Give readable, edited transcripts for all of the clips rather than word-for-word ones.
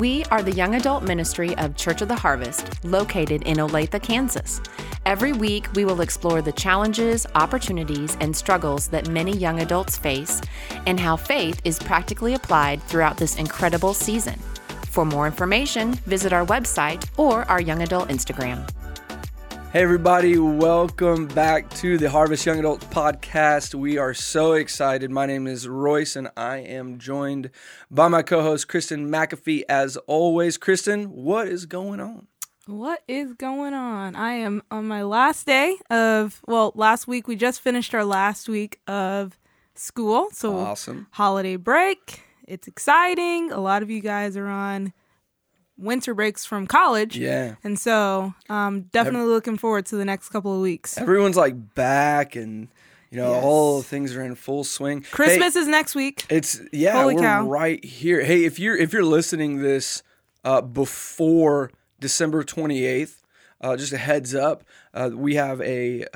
We are the young adult ministry of Church of the Harvest, located in Olathe, Kansas. Every week, we will explore the challenges, opportunities, and struggles that many young adults face and how faith is practically applied throughout this incredible season. For more information, visit our website or our young adult Instagram. Hey everybody, welcome back to the Harvest Young Adult Podcast. We are so excited. My name is Royce and I am joined by my co-host Kristen McAfee as always. Kristen, what is going on? What is going on? I am on my last day of, last week. We just finished our last week of school. So awesome. Holiday break. It's exciting. A lot of you guys are on winter breaks from college. Yeah. And so I'm definitely looking forward to the next couple of weeks. Everyone's like back and, you know, all things are in full swing. Christmas is next week. It's, holy cow. Right here. Hey, if you're listening this before December 28th, just a heads up, we have a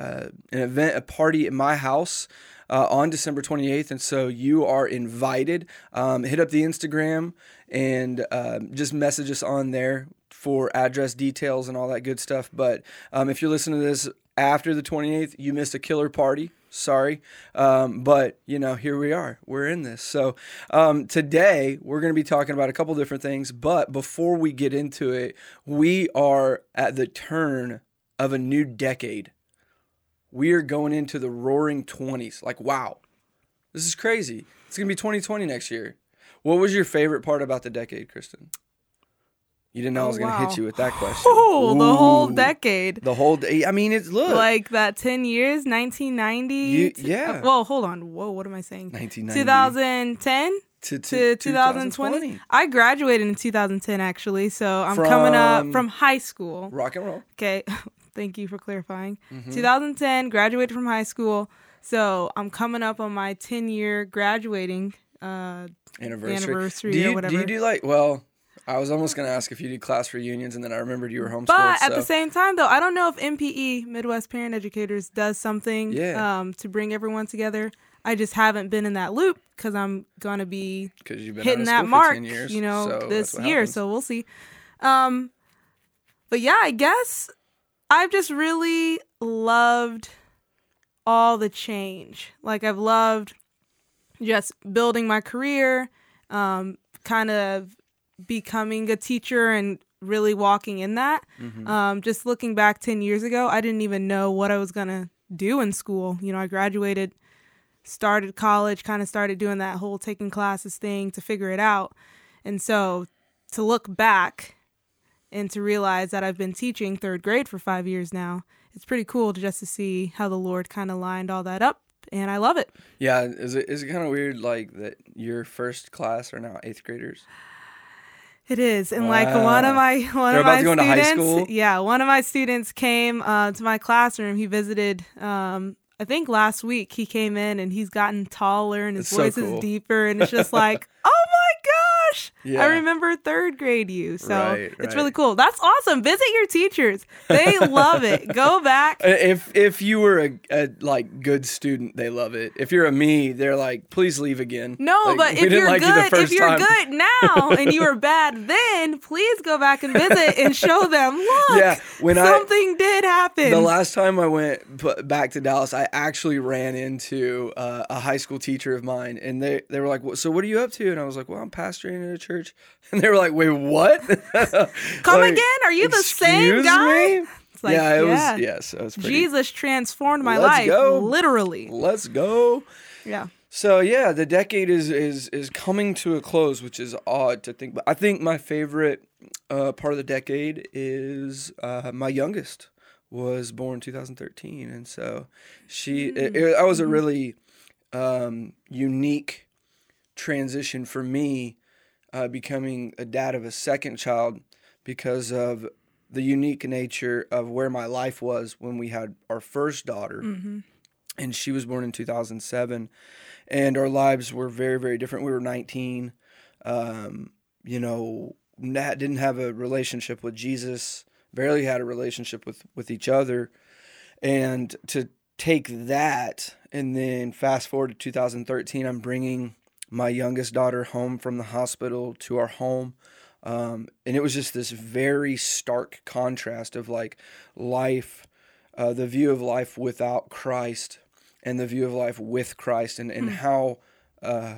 party at my house on December 28th, and so you are invited. Hit up the Instagram and just message us on there for address details and all that good stuff. But if you're listening to this after the 28th, you missed a killer party. Sorry. But, you know, here we are. We're in this. So today we're going to be talking about a couple different things. But before we get into it, we are at the turn of a new decade. We are going into the roaring 20s. Like, wow, this is crazy. It's going to be 2020 next year. What was your favorite part about the decade, Kristen? You didn't know I was going to hit you with that question. Oh, the whole decade. The whole day. I mean, it's like that 10 years, 1990. Hold on. Whoa, what am I saying? 1990. 2010 to 2020. I graduated in 2010, actually. So I'm coming up from high school. Rock and roll. Okay. Thank you for clarifying. Mm-hmm. 2010, graduated from high school. So I'm coming up on my 10-year graduating anniversary or whatever. Do you do I was almost going to ask if you did class reunions, and then I remembered you were homeschooled. But at the same time, though, I don't know if MPE, Midwest Parent Educators, does something to bring everyone together. I just haven't been in that loop because I'm going to be hitting that mark 10 years, this year. So we'll see. But yeah, I guess I've just really loved all the change. Like, I've loved just building my career, kind of becoming a teacher and really walking in that. Mm-hmm. Just looking back 10 years ago, I didn't even know what I was going to do in school. You know, I graduated, started college, kind of started doing that whole taking classes thing to figure it out. And so to look back and to realize that I've been teaching third grade for 5 years now, it's pretty cool to see how the Lord kind of lined all that up, and I love it. Yeah, is it kind of weird, like, that your first class are now eighth graders? It is, and one of my students came to my classroom. He visited, I think last week. He came in, and he's gotten taller, and his voice is deeper, and it's just like, oh my God. Yeah. I remember third grade you. So it's really cool. That's awesome. Visit your teachers. They love it. Go back. If you were a good student, they love it. If you're a me, they're like, please leave again. No, but if you're good now and you were bad then, please go back and visit and show them, look, something did happen. The last time I went back to Dallas, I actually ran into a high school teacher of mine, and they were like, so what are you up to? And I was like, well, I'm pastoring at a church, and they were like, "Wait, what? Come again? Are you the same guy?" Me? It's like, it was pretty. Jesus transformed my life, literally. Let's go. Yeah. So yeah, the decade is coming to a close, which is odd to think. But I think my favorite part of the decade is my youngest was born 2013, and so she. That was a really unique transition for me. Becoming a dad of a second child, because of the unique nature of where my life was when we had our first daughter. Mm-hmm. And she was born in 2007, and our lives were very, very different. We were 19, didn't have a relationship with Jesus, barely had a relationship with each other. And to take that and then fast forward to 2013, I'm bringing my youngest daughter home from the hospital to our home. And it was just this very stark contrast of like life, the view of life without Christ and the view of life with Christ, and how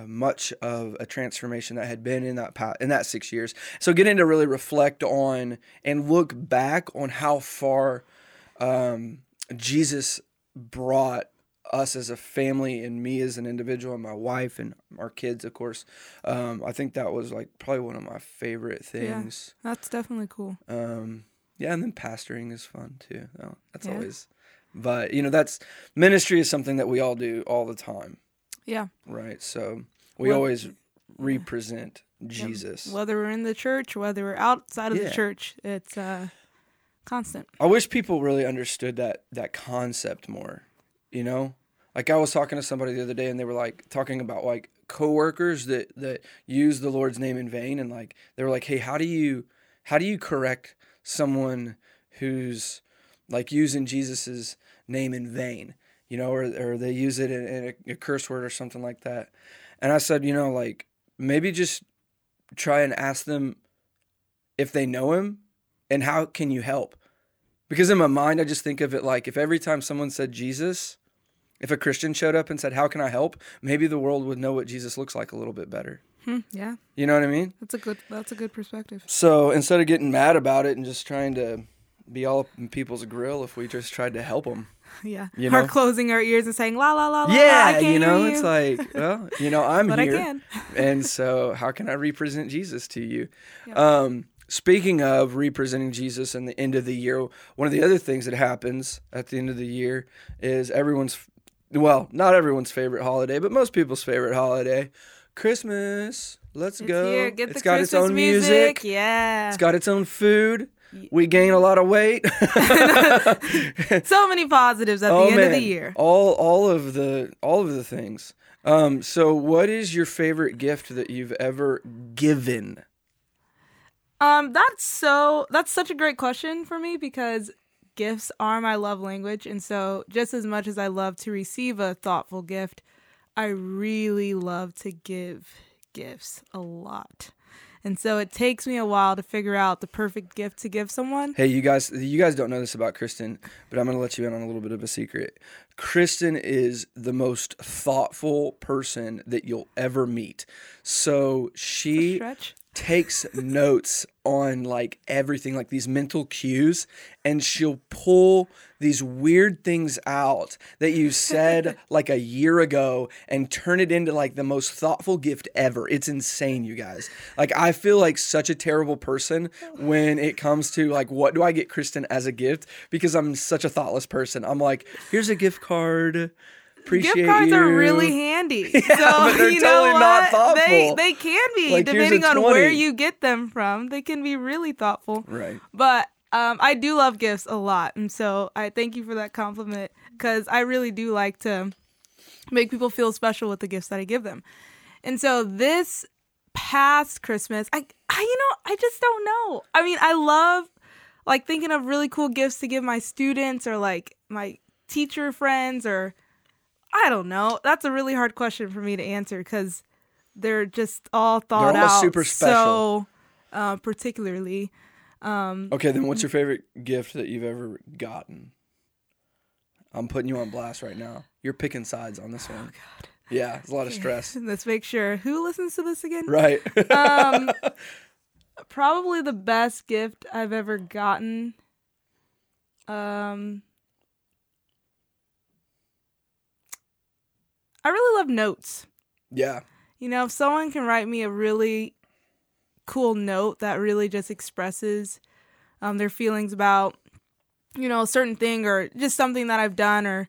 much of a transformation that had been in that 6 years. So getting to really reflect on and look back on how far Jesus brought us as a family and me as an individual and my wife and our kids, of course. I think that was like probably one of my favorite things. Yeah, that's definitely cool. Yeah, and then pastoring is fun too. That's always, but you know, that's ministry is something that we all do all the time. Yeah. Right. So we always represent Jesus. Yep. Whether we're in the church, whether we're outside of the church, it's constant. I wish people really understood that concept more. You know, like I was talking to somebody the other day and they were like talking about like coworkers that use the Lord's name in vain. And like, they were like, hey, how do you correct someone who's like using Jesus's name in vain, you know, or they use it in a curse word or something like that. And I said, you know, like maybe just try and ask them if they know him and how can you help? Because in my mind, I just think of it like if every time someone said Jesus, if a Christian showed up and said, how can I help? Maybe the world would know what Jesus looks like a little bit better. Yeah. You know what I mean? That's a good perspective. So instead of getting mad about it and just trying to be all up in people's grill, if we just tried to help them. Yeah. You know? Or closing our ears and saying, la, la, la, la, yeah, I can't, you know, it's like, well, you know, I'm but here. I can. And so how can I represent Jesus to you? Yeah. Speaking of representing Jesus and the end of the year, one of the other things that happens at the end of the year is not everyone's favorite holiday, but most people's favorite holiday, Christmas. Let's go. Here. Get the Christmas music. It's got its own music. Yeah. It's got its own food. We gain a lot of weight. So many positives at the end of the year. All of the things. So what is your favorite gift that you've ever given? That's such a great question for me because gifts are my love language. And so just as much as I love to receive a thoughtful gift, I really love to give gifts a lot. And so it takes me a while to figure out the perfect gift to give someone. Hey, you guys don't know this about Kristen, but I'm going to let you in on a little bit of a secret. Kristen is the most thoughtful person that you'll ever meet. So she takes notes on like everything, like these mental cues, and she'll pull these weird things out that you said like a year ago and turn it into like the most thoughtful gift ever. It's insane, you guys. Like I feel like such a terrible person when it comes to like, what do I get Kristen as a gift? Because I'm such a thoughtless person. I'm like, here's a gift card. Appreciate gift cards are really handy. Yeah, so, but they're totally not thoughtful. They can be, like, depending on where you get them from. They can be really thoughtful. Right. But I do love gifts a lot. And so I thank you for that compliment because I really do like to make people feel special with the gifts that I give them. And so this past Christmas, I just don't know. I mean, I love like thinking of really cool gifts to give my students or like my teacher friends or I don't know. That's a really hard question for me to answer because they're just all thought out. Super special. So, particularly. Okay, then what's your favorite gift that you've ever gotten? I'm putting you on blast right now. You're picking sides on this one. Oh, God. Yeah, it's a lot of stress. Let's make sure. Who listens to this again? Right. Probably the best gift I've ever gotten. I really love notes. Yeah. You know, if someone can write me a really cool note that really just expresses their feelings about, you know, a certain thing or just something that I've done or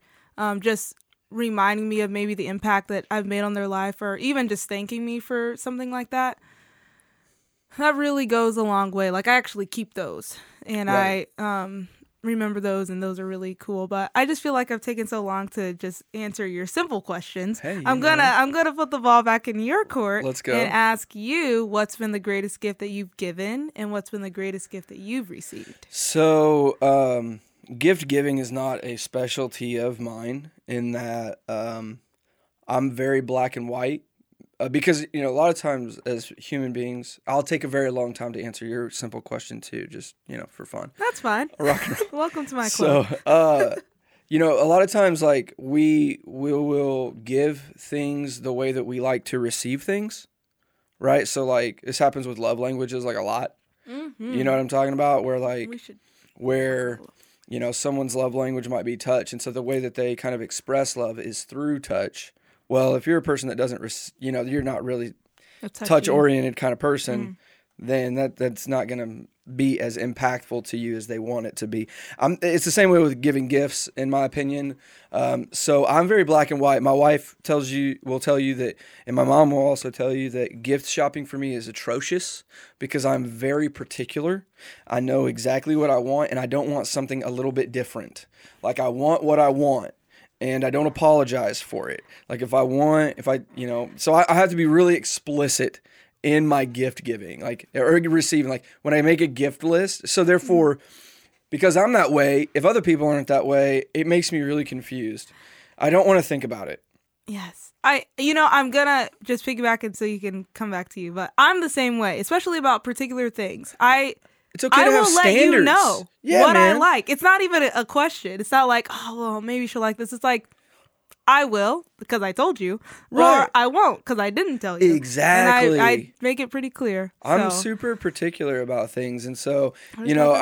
just reminding me of maybe the impact that I've made on their life or even just thanking me for something like that, that really goes a long way. Like, I actually keep those and right. I remember those, and those are really cool. But I just feel like I've taken so long to just answer your simple questions. Hey, I'm gonna put the ball back in your court. Let's go. And ask you what's been the greatest gift that you've given, and what's been the greatest gift that you've received. So, gift giving is not a specialty of mine in that I'm very black and white. Because, you know, a lot of times as human beings, I'll take a very long time to answer your simple question too, just, you know, for fun. That's fine. Rock and roll. Welcome to my club. So, you know, a lot of times, like, we will give things the way that we like to receive things, right? So, like, this happens with love languages, like, a lot. Mm-hmm. You know what I'm talking about? Where, like, where, you know, someone's love language might be touch. And so the way that they kind of express love is through touch. Well, if you're a person that doesn't, you know, you're not really a touch-oriented kind of person, then that's not going to be as impactful to you as they want it to be. It's the same way with giving gifts, in my opinion. So I'm very black and white. My wife will tell you that, and my mom will also tell you that gift shopping for me is atrocious because I'm very particular. I know exactly what I want, and I don't want something a little bit different. Like, I want what I want. And I don't apologize for it. Like, I have to be really explicit in my gift giving, like, or receiving, like, when I make a gift list. So therefore, because I'm that way, if other people aren't that way, it makes me really confused. I don't want to think about it. Yes. I'm going to just piggyback it so you can come back to you, but I'm the same way, especially about particular things. It's okay to have standards. I will let you know what I like. It's not even a question. It's not like, oh, well, maybe she'll like this. It's like, I will because I told you, right, or I won't because I didn't tell you. Exactly. And I make it pretty clear. I'm super particular about things, and so, you know,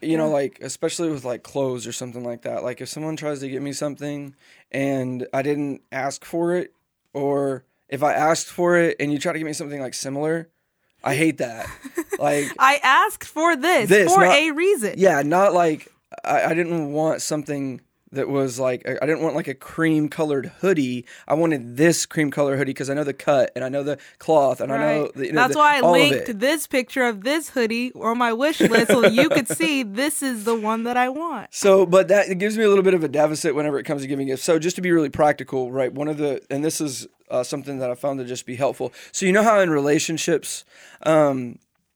like, especially with, like, clothes or something like that. Like, if someone tries to get me something and I didn't ask for it, or if I asked for it and you try to get me something, like, similar, I hate that. Like, I asked for this for a reason. Yeah, not like I didn't want something that was like, I didn't want like a cream colored hoodie. I wanted this cream colored hoodie because I know the cut and I know the cloth and I know the, that's why I linked this picture of this hoodie on my wish list so you could see this is the one that I want. So, but that it gives me a little bit of a deficit whenever it comes to giving gifts. So just to be really practical, right? And this is something that I found to just be helpful. So you know how in relationships,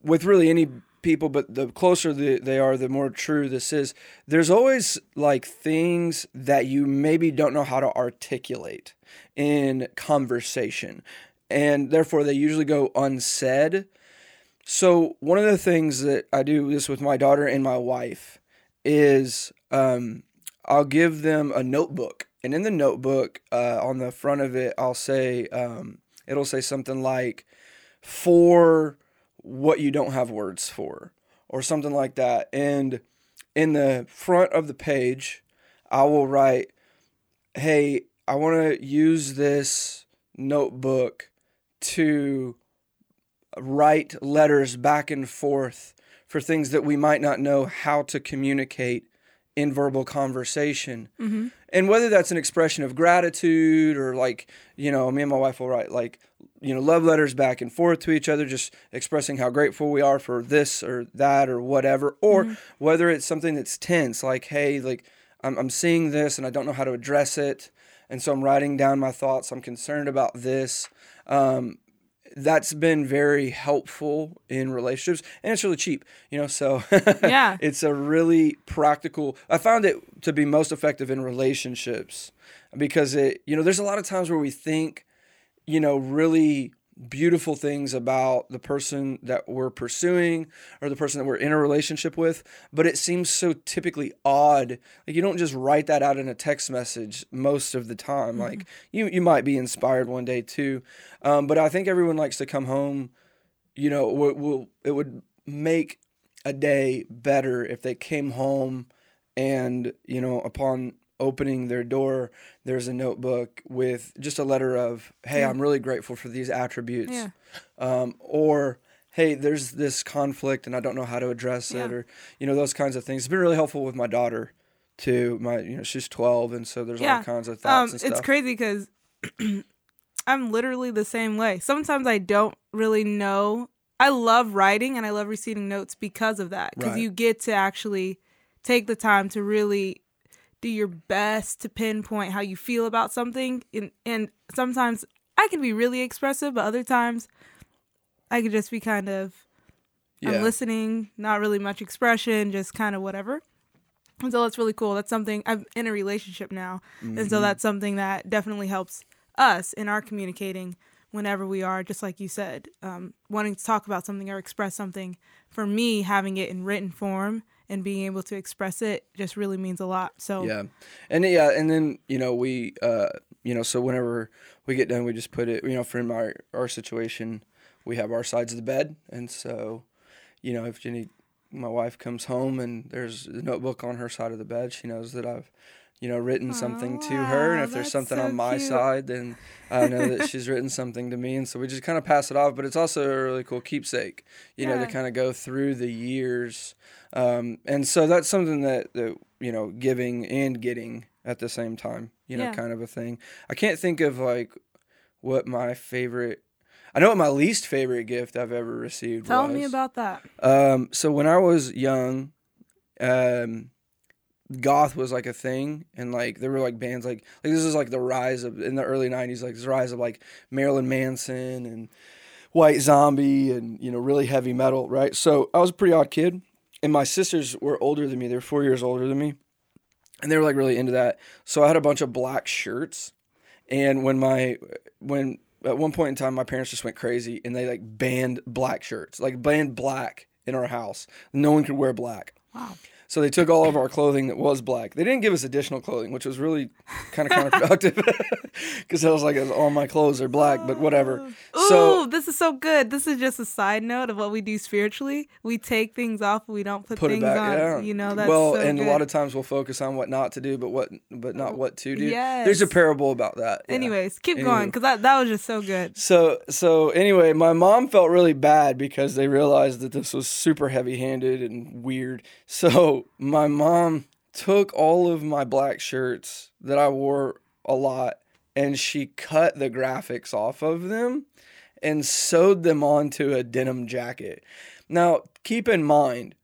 with really any people, but the closer they are, the more true this is. There's always like things that you maybe don't know how to articulate in conversation, and therefore they usually go unsaid. So one of the things that I do this with my daughter and my wife is I'll give them a notebook, and in the notebook on the front of it, I'll say, it'll say something like, for what you don't have words for, or something like that. And in the front of the page, I will write, hey, I want to use this notebook to write letters back and forth for things that we might not know how to communicate in verbal conversation. Mm-hmm. And whether that's an expression of gratitude or, like, you know, me and my wife will write, like, you know, love letters back and forth to each other, just expressing how grateful we are for this or that or whatever, or whether it's something that's tense, like, hey, like, I'm seeing this and I don't know how to address it, and so I'm writing down my thoughts, I'm concerned about this. That's been very helpful in relationships, and it's really cheap, you know, so yeah, it's a really practical, I found it to be most effective in relationships because it, you know, there's a lot of times where we think, you know, really beautiful things about the person that we're pursuing or the person that we're in a relationship with, but it seems so typically odd. Like, you don't just write that out in a text message most of the time. Mm-hmm. Like, you might be inspired one day too. But I think everyone likes to come home, you know, it would make a day better if they came home and, you know, upon opening their door, there's a notebook with just a letter of, hey, I'm really grateful for these attributes. Yeah. Or, hey, there's this conflict and I don't know how to address it, or, you know, those kinds of things. It's been really helpful with my daughter too. You know, she's 12, and so there's all kinds of thoughts and stuff. It's crazy because I'm literally the same way. Sometimes I don't really know. I love writing and I love receiving notes because of that, because you get to actually take the time to really do your best to pinpoint how you feel about something. And sometimes I can be really expressive, but other times I could just be kind of, I'm listening, not really much expression, just kind of whatever. And so that's really cool. That's something, I'm in a relationship now. Mm-hmm. And so that's something that definitely helps us in our communicating whenever we are, just like you said, wanting to talk about something or express something. For me, having it in written form and being able to express it just really means a lot. So and then we so whenever we get done, we just put it, for our situation, we have our sides of the bed, and so if Jenny, my wife, comes home and there's a notebook on her side of the bed, she knows that I've written something to her, and if there's something on my side, then I know that she's written something to me, and so we just kind of pass it off. But it's also a really cool keepsake, to kind of go through the years, and so that's something that giving and getting at the same time, kind of a thing. I can't think of I know what my least favorite gift I've ever received was. Tell me about that. So when I was young, goth was a thing, and there were bands like this is the rise of, in the early 90s, the rise of Marilyn Manson and White Zombie and really heavy metal, right? So I was a pretty odd kid, and my sisters were older than me. They were 4 years older than me, and they were really into that. So I had a bunch of black shirts, and when at one point in time my parents just went crazy, and they banned black shirts, banned black in our house. No one could wear black. Wow. So they took all of our clothing that was black. They didn't give us additional clothing, which was really kind of counterproductive, because I was all my clothes are black, but whatever. Ooh, this is so good. This is just a side note of what we do spiritually. We take things off, we don't put things back on. Yeah. That's good. A lot of times we'll focus on what not to do, but not what to do. Yes. There's a parable about that. Yeah. Anyways, keep going, because that was just so good. So anyway, my mom felt really bad because they realized that this was super heavy-handed and weird. So my mom took all of my black shirts that I wore a lot, and she cut the graphics off of them and sewed them onto a denim jacket. Now, keep in mind,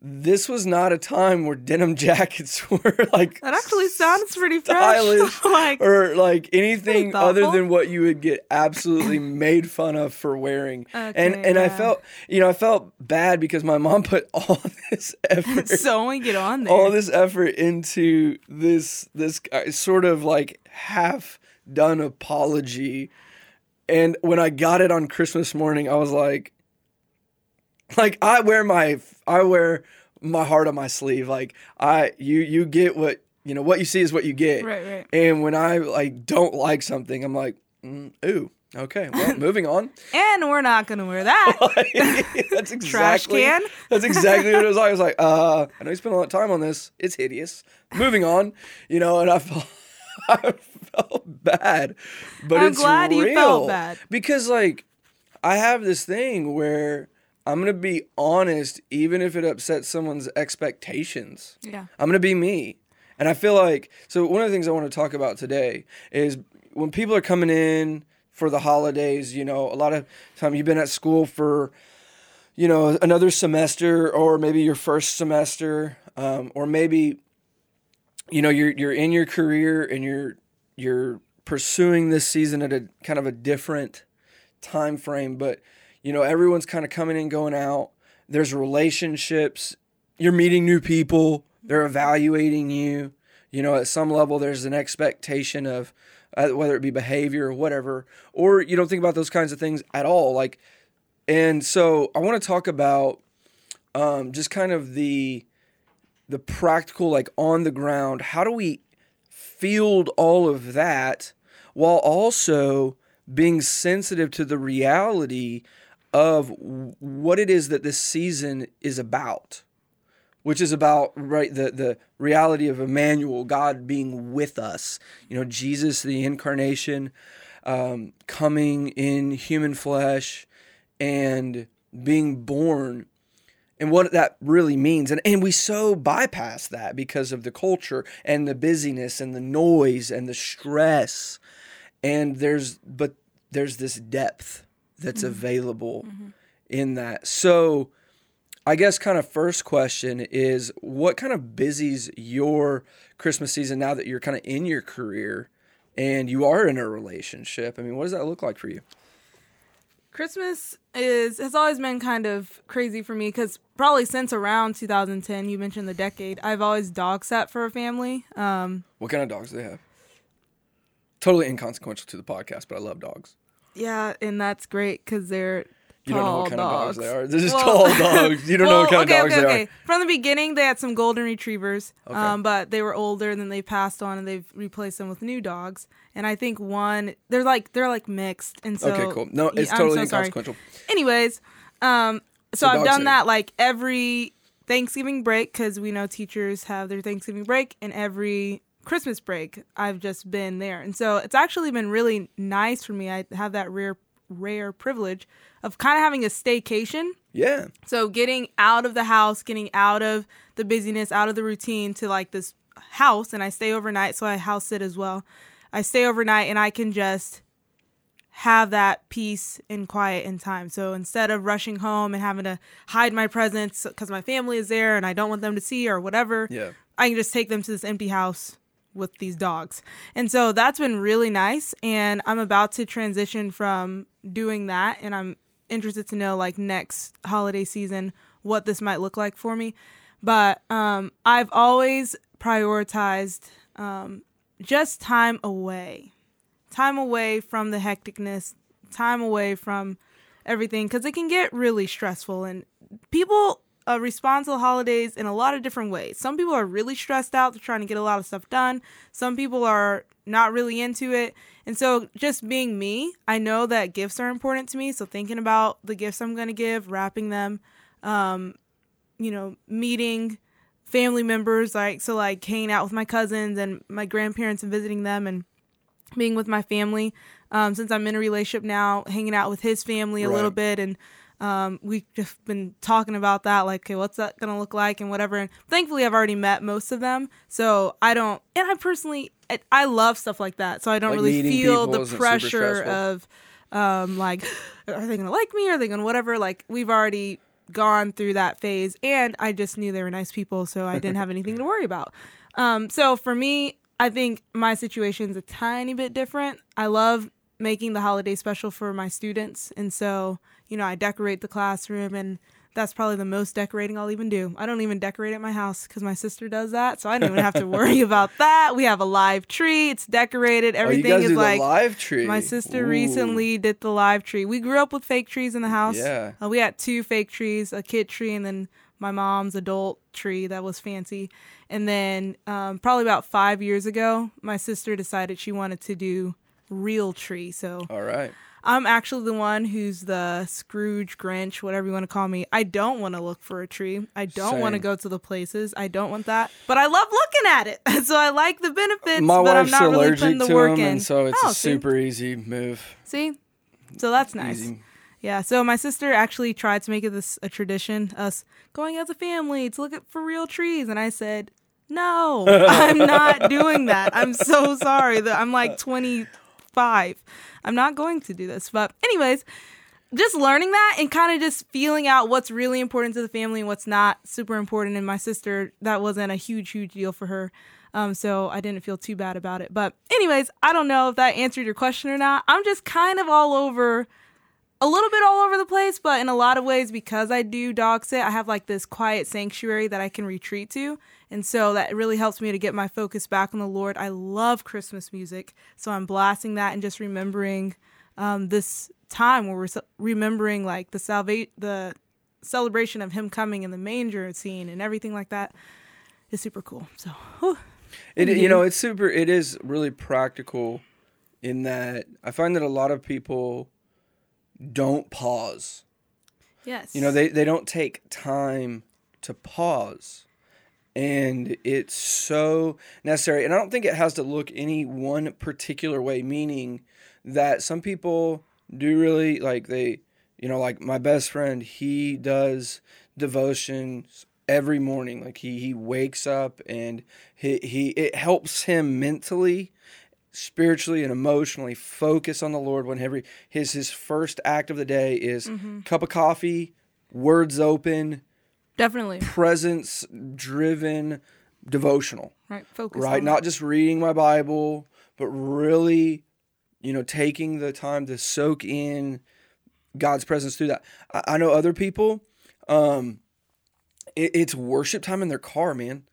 this was not a time where denim jackets were that actually sounds pretty stylish, fresh. Or anything other than what you would get absolutely made fun of for wearing. Okay, and yeah. I felt bad because my mom put all this effort, sewing it on there, all this effort into this sort of half done apology. And when I got it on Christmas morning, I was like. I wear my heart on my sleeve. You get what what you see is what you get. Right. And when I don't like something, I'm ooh, okay, well, moving on. And we're not gonna wear that. That's exactly trash can. That's exactly what it was like. I was I know you spent a lot of time on this. It's hideous. Moving on, and I felt bad, but I'm glad you felt bad, because I have this thing where. I'm going to be honest, even if it upsets someone's expectations. Yeah. I'm going to be me. And I feel so one of the things I want to talk about today is when people are coming in for the holidays, a lot of time you've been at school for, another semester, or maybe your first semester, or maybe, you're in your career and you're pursuing this season at a kind of a different time frame, but everyone's kind of coming in, going out. There's relationships. You're meeting new people. They're evaluating you. At some level, there's an expectation of whether it be behavior or whatever, or you don't think about those kinds of things at all. And so I want to talk about just kind of the practical, on the ground. How do we field all of that while also being sensitive to the reality of what it is that this season is about, which is about the reality of Emmanuel, God being with us, Jesus, the incarnation, coming in human flesh and being born, and what that really means. And we so bypass that because of the culture and the busyness and the noise and the stress. And there's this depth that's available in that. So I guess kind of first question is, what kind of busies your Christmas season now that you're kind of in your career and you are in a relationship? I mean, what does that look like for you? Christmas has always been kind of crazy for me, because probably since around 2010, you mentioned the decade, I've always dog sat for a family. What kind of dogs do they have? Totally inconsequential to the podcast, but I love dogs. Yeah, and that's great because they're you don't know what kind dogs. Of dogs they are. They're just tall dogs. You don't know what kind of dogs they are. From the beginning, they had some golden retrievers, but they were older, and then they passed on, and they've replaced them with new dogs. And I think one, they're like mixed, and so okay, cool. No, it's totally inconsequential. Anyways, so I've done that like every Thanksgiving break because we know teachers have their Thanksgiving break, and every Christmas break I've just been there, and so it's actually been really nice for me. I have that rare privilege of kind of having a staycation. Yeah. So getting out of the house, getting out of the busyness, out of the routine to like this house, and I stay overnight. So I house sit as well. I stay overnight and I can just have that peace and quiet in time. So instead of rushing home and having to hide my presence because my family is there and I don't want them to see or whatever, yeah, I can just take them to this empty house with these dogs. And so that's been really nice. And I'm about to transition from doing that. And I'm interested to know like next holiday season, what this might look like for me. But I've always prioritized just time away from the hecticness, time away from everything. 'Cause it can get really stressful and people respond to the holidays in a lot of different ways. Some people are really stressed out. They're trying to get a lot of stuff done. Some people are not really into it. And so just being me, I know that gifts are important to me. So thinking about the gifts I'm going to give, wrapping them, meeting family members, like hanging out with my cousins and my grandparents and visiting them and being with my family. Since I'm in a relationship now, hanging out with his family a little bit, and we've just been talking about that, like, okay, what's that going to look like and whatever. And thankfully, I've already met most of them. So I don't, and I personally, I love stuff like that. So I don't like really feel the pressure of, are they going to like me? Are they going to whatever? Like, we've already gone through that phase. And I just knew they were nice people. So I didn't have anything to worry about. So for me, I think my situation's a tiny bit different. I love making the holiday special for my students. And so, I decorate the classroom, and that's probably the most decorating I'll even do. I don't even decorate at my house because my sister does that, so I don't even have to worry about that. We have a live tree. It's decorated. Everything is like the live tree. My sister recently did the live tree. We grew up with fake trees in the house. Yeah. We had two fake trees, a kid tree and then my mom's adult tree that was fancy. And then probably about 5 years ago, my sister decided she wanted to do real tree. So all right, I'm actually the one who's the Scrooge, Grinch, whatever you want to call me. I don't want to look for a tree. I don't want to go to the places. I don't want that. But I love looking at it. So I like the benefits, my but I'm not really putting the work in. So it's a super easy move. See? So that's nice. Easy. Yeah. So my sister actually tried to make it a tradition, us going as a family to look for real trees. And I said, no, I'm not doing that. I'm so sorry that I'm like 25. I'm not going to do this. But anyways, just learning that and kind of just feeling out what's really important to the family and what's not super important. And my sister, that wasn't a huge, huge deal for her. So I didn't feel too bad about it. But anyways, I don't know if that answered your question or not. I'm just kind of all over the place, but in a lot of ways, because I do dog sit, I have like this quiet sanctuary that I can retreat to. And so that really helps me to get my focus back on the Lord. I love Christmas music. So I'm blasting that and just remembering this time where we're remembering like the celebration of him coming in the manger scene and everything like that is super cool. So it is really practical in that I find that a lot of people don't pause. Yes. They don't take time to pause. And it's so necessary. And I don't think it has to look any one particular way, meaning that some people do really like like my best friend, he does devotions every morning. Like he wakes up and he it helps him mentally, spiritually and emotionally focus on the Lord whenever his first act of the day is cup of coffee, words open, definitely presence driven devotional, right? Focus, right? Not just reading my Bible, but really, taking the time to soak in God's presence through that. I know other people, it's worship time in their car, man.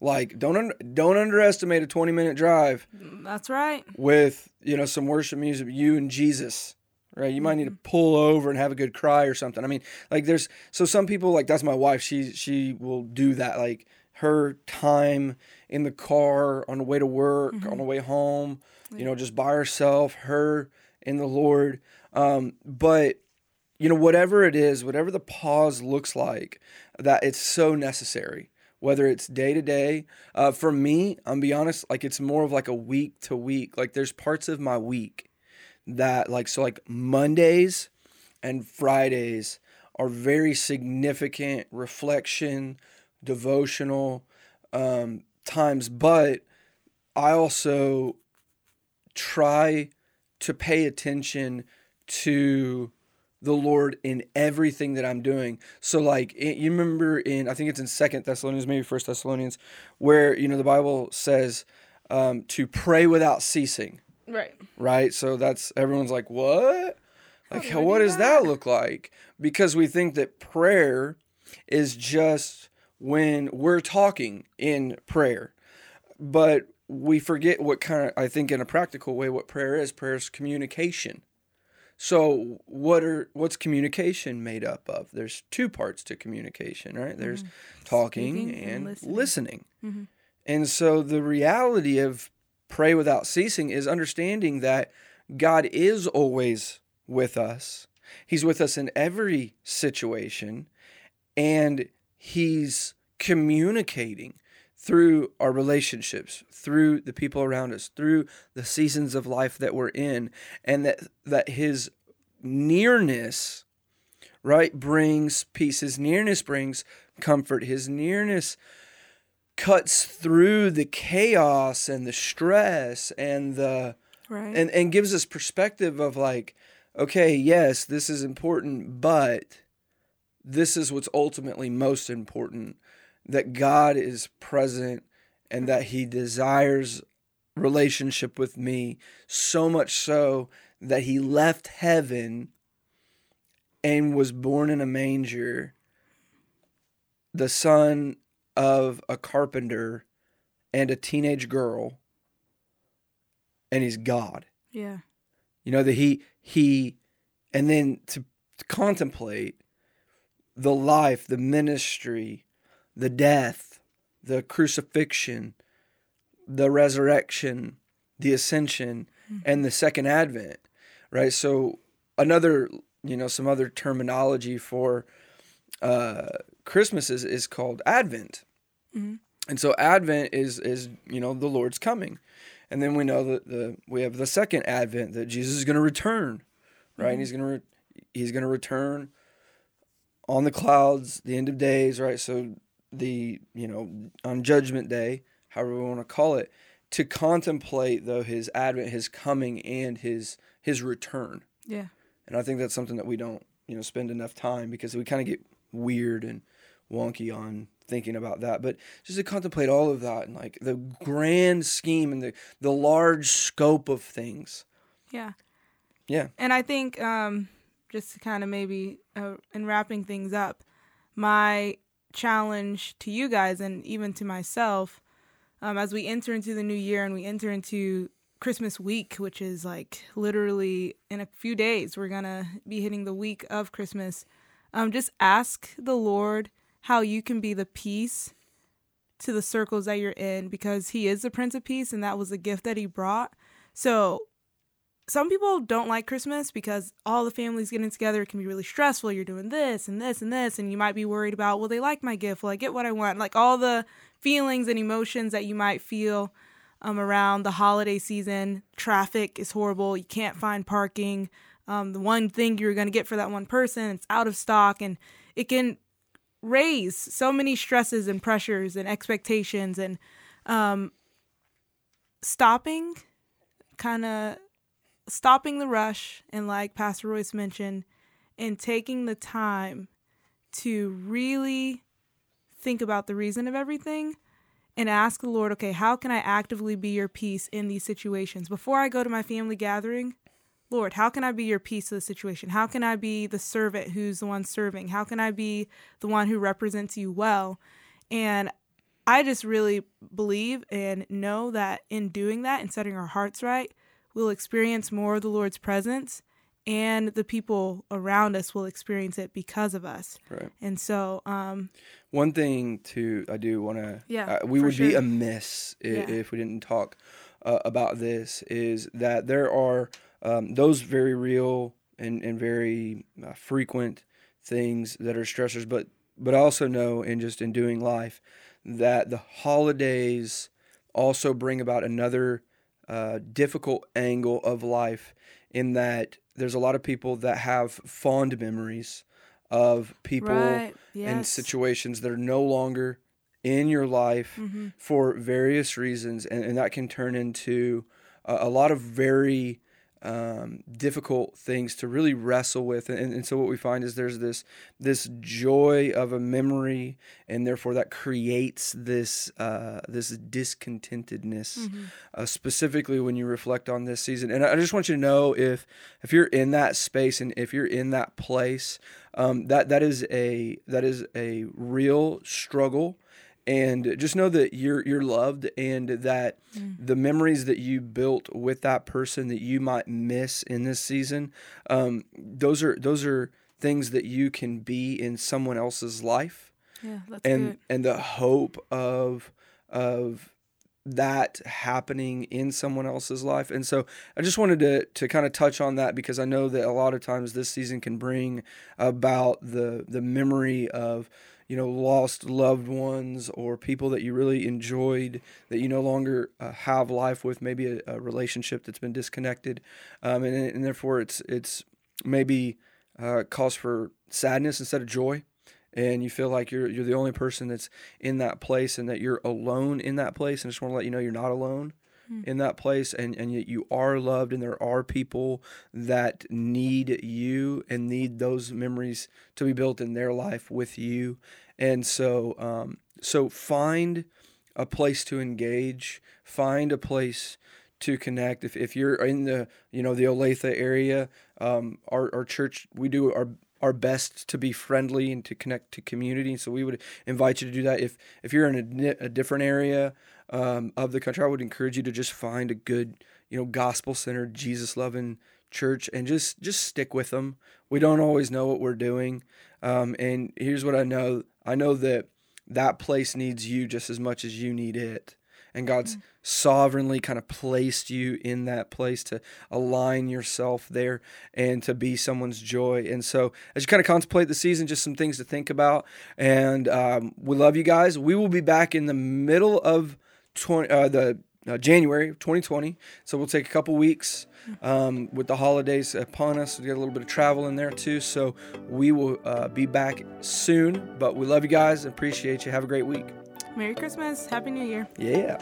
Like, don't underestimate a 20-minute drive. That's right. With, some worship music, you and Jesus, right? You might need to pull over and have a good cry or something. I mean, like there's, so some people, like that's my wife. She will do that. Like her time in the car on the way to work, on the way home, you know, just by herself, her and the Lord. But you know, whatever it is, whatever the pause looks like, that it's so necessary, whether it's day to day. For me, I'll be honest, like it's more of like a week to week. Like there's parts of my week that like, so like Mondays and Fridays are very significant reflection, devotional times. But I also try to pay attention to the Lord in everything that I'm doing. So like, you remember in, I think it's in Second Thessalonians, maybe First Thessalonians, where, you know, the Bible says to pray without ceasing. Right. Right. So that's, everyone's like, what? Like, how, what does that look like? Because we think that prayer is just when we're talking in prayer, but we forget what kind of, I think in a practical way, what prayer is. Prayer is communication. So what's communication made up of? There's two parts to communication, right? There's talking and listening. And so the reality of pray without ceasing is understanding that God is always with us. He's with us in every situation, and He's communicating through our relationships, through the people around us, through the seasons of life that we're in, and that His nearness, right, brings peace. His nearness brings comfort. His nearness cuts through the chaos and the stress and the and gives us perspective of like, okay, yes, this is important, but this is what's ultimately most important. That God is present and that He desires relationship with me, so much so that He left heaven and was born in a manger, the son of a carpenter and a teenage girl, and He's God. Yeah. You know, that he and then to contemplate the life, the ministry, the death, the crucifixion, the resurrection, the ascension, and the second advent, right? So another, you know, some other terminology for Christmas is called Advent. And so Advent is, you know, the Lord's coming. And then we know that we have the second advent, that Jesus is going to return, right? And he's going to return on the clouds, the end of days, right? So the, you know, on Judgment Day, however we want to call it, to contemplate, though, His advent, His coming, and his return. Yeah. And I think that's something that we don't, you know, spend enough time, because we kind of get weird and wonky on thinking about that. But just to contemplate all of that and like the grand scheme and the large scope of things. Yeah. Yeah. And I think just to kind of maybe in wrapping things up, my challenge to you guys and even to myself as we enter into the new year and we enter into Christmas week, which is like literally in a few days we're gonna be hitting the week of Christmas, just ask the Lord how you can be the peace to the circles that you're in, because He is the Prince of Peace, and that was the gift that He brought. So some people don't like Christmas because all the families getting together, it can be really stressful. You're doing this and this and this, and you might be worried about, will they like my gift? Will I get what I want? Like all the feelings and emotions that you might feel around the holiday season. Traffic is horrible. You can't find parking. The one thing you're going to get for that one person, it's out of stock, and it can raise so many stresses and pressures and expectations, and stopping the rush, and like Pastor Royce mentioned, and taking the time to really think about the reason of everything and ask the Lord, okay, how can I actively be your peace in these situations? Before I go to my family gathering, Lord, how can I be your peace to the situation? How can I be the servant who's the one serving? How can I be the one who represents you well? And I just really believe and know that in doing that and setting our hearts right, we'll experience more of the Lord's presence and the people around us will experience it because of us. Right. And so, one thing too, I do want to, we would be amiss if we didn't talk about this, is that there are those very real and very frequent things that are stressors, but I also know in doing life that the holidays also bring about another difficult angle of life, in that there's a lot of people that have fond memories of people and situations that are no longer in your life for various reasons, and that can turn into a lot of very difficult things to really wrestle with. And so what we find is there's this joy of a memory, and therefore that creates this discontentedness, specifically when you reflect on this season. And I just want you to know, if you're in that space and if you're in that place, that is a real struggle. And just know that you're loved, and that the memories that you built with that person that you might miss in this season, those are things that you can be in someone else's life. Yeah, that's good. And the hope of that happening in someone else's life. And so I just wanted to kind of touch on that, because I know that a lot of times this season can bring about the memory of, lost loved ones, or people that you really enjoyed that you no longer have life with, maybe a relationship that's been disconnected, and therefore it's maybe cause for sadness instead of joy, and you feel like you're the only person that's in that place, and that you're alone in that place. And I just want to let you know you're not alone in that place, and yet you are loved, and there are people that need you and need those memories to be built in their life with you. And so so find a place to engage, find a place to connect. If you're in the the Olathe area, our church, we do our best to be friendly and to connect to community. So we would invite you to do that. If you're in a different area of the country, I would encourage you to just find a good, gospel-centered, Jesus-loving church, and just stick with them. We don't always know what we're doing. And here's what I know. I know that place needs you just as much as you need it. And God's sovereignly kind of placed you in that place to align yourself there and to be someone's joy. And so as you kind of contemplate the season, just some things to think about. And we love you guys. We will be back in the middle of January 2020. So we'll take a couple weeks with the holidays upon us. We got a little bit of travel in there too. So we will be back soon. But we love you guys. Appreciate you. Have a great week. Merry Christmas. Happy New Year. Yeah.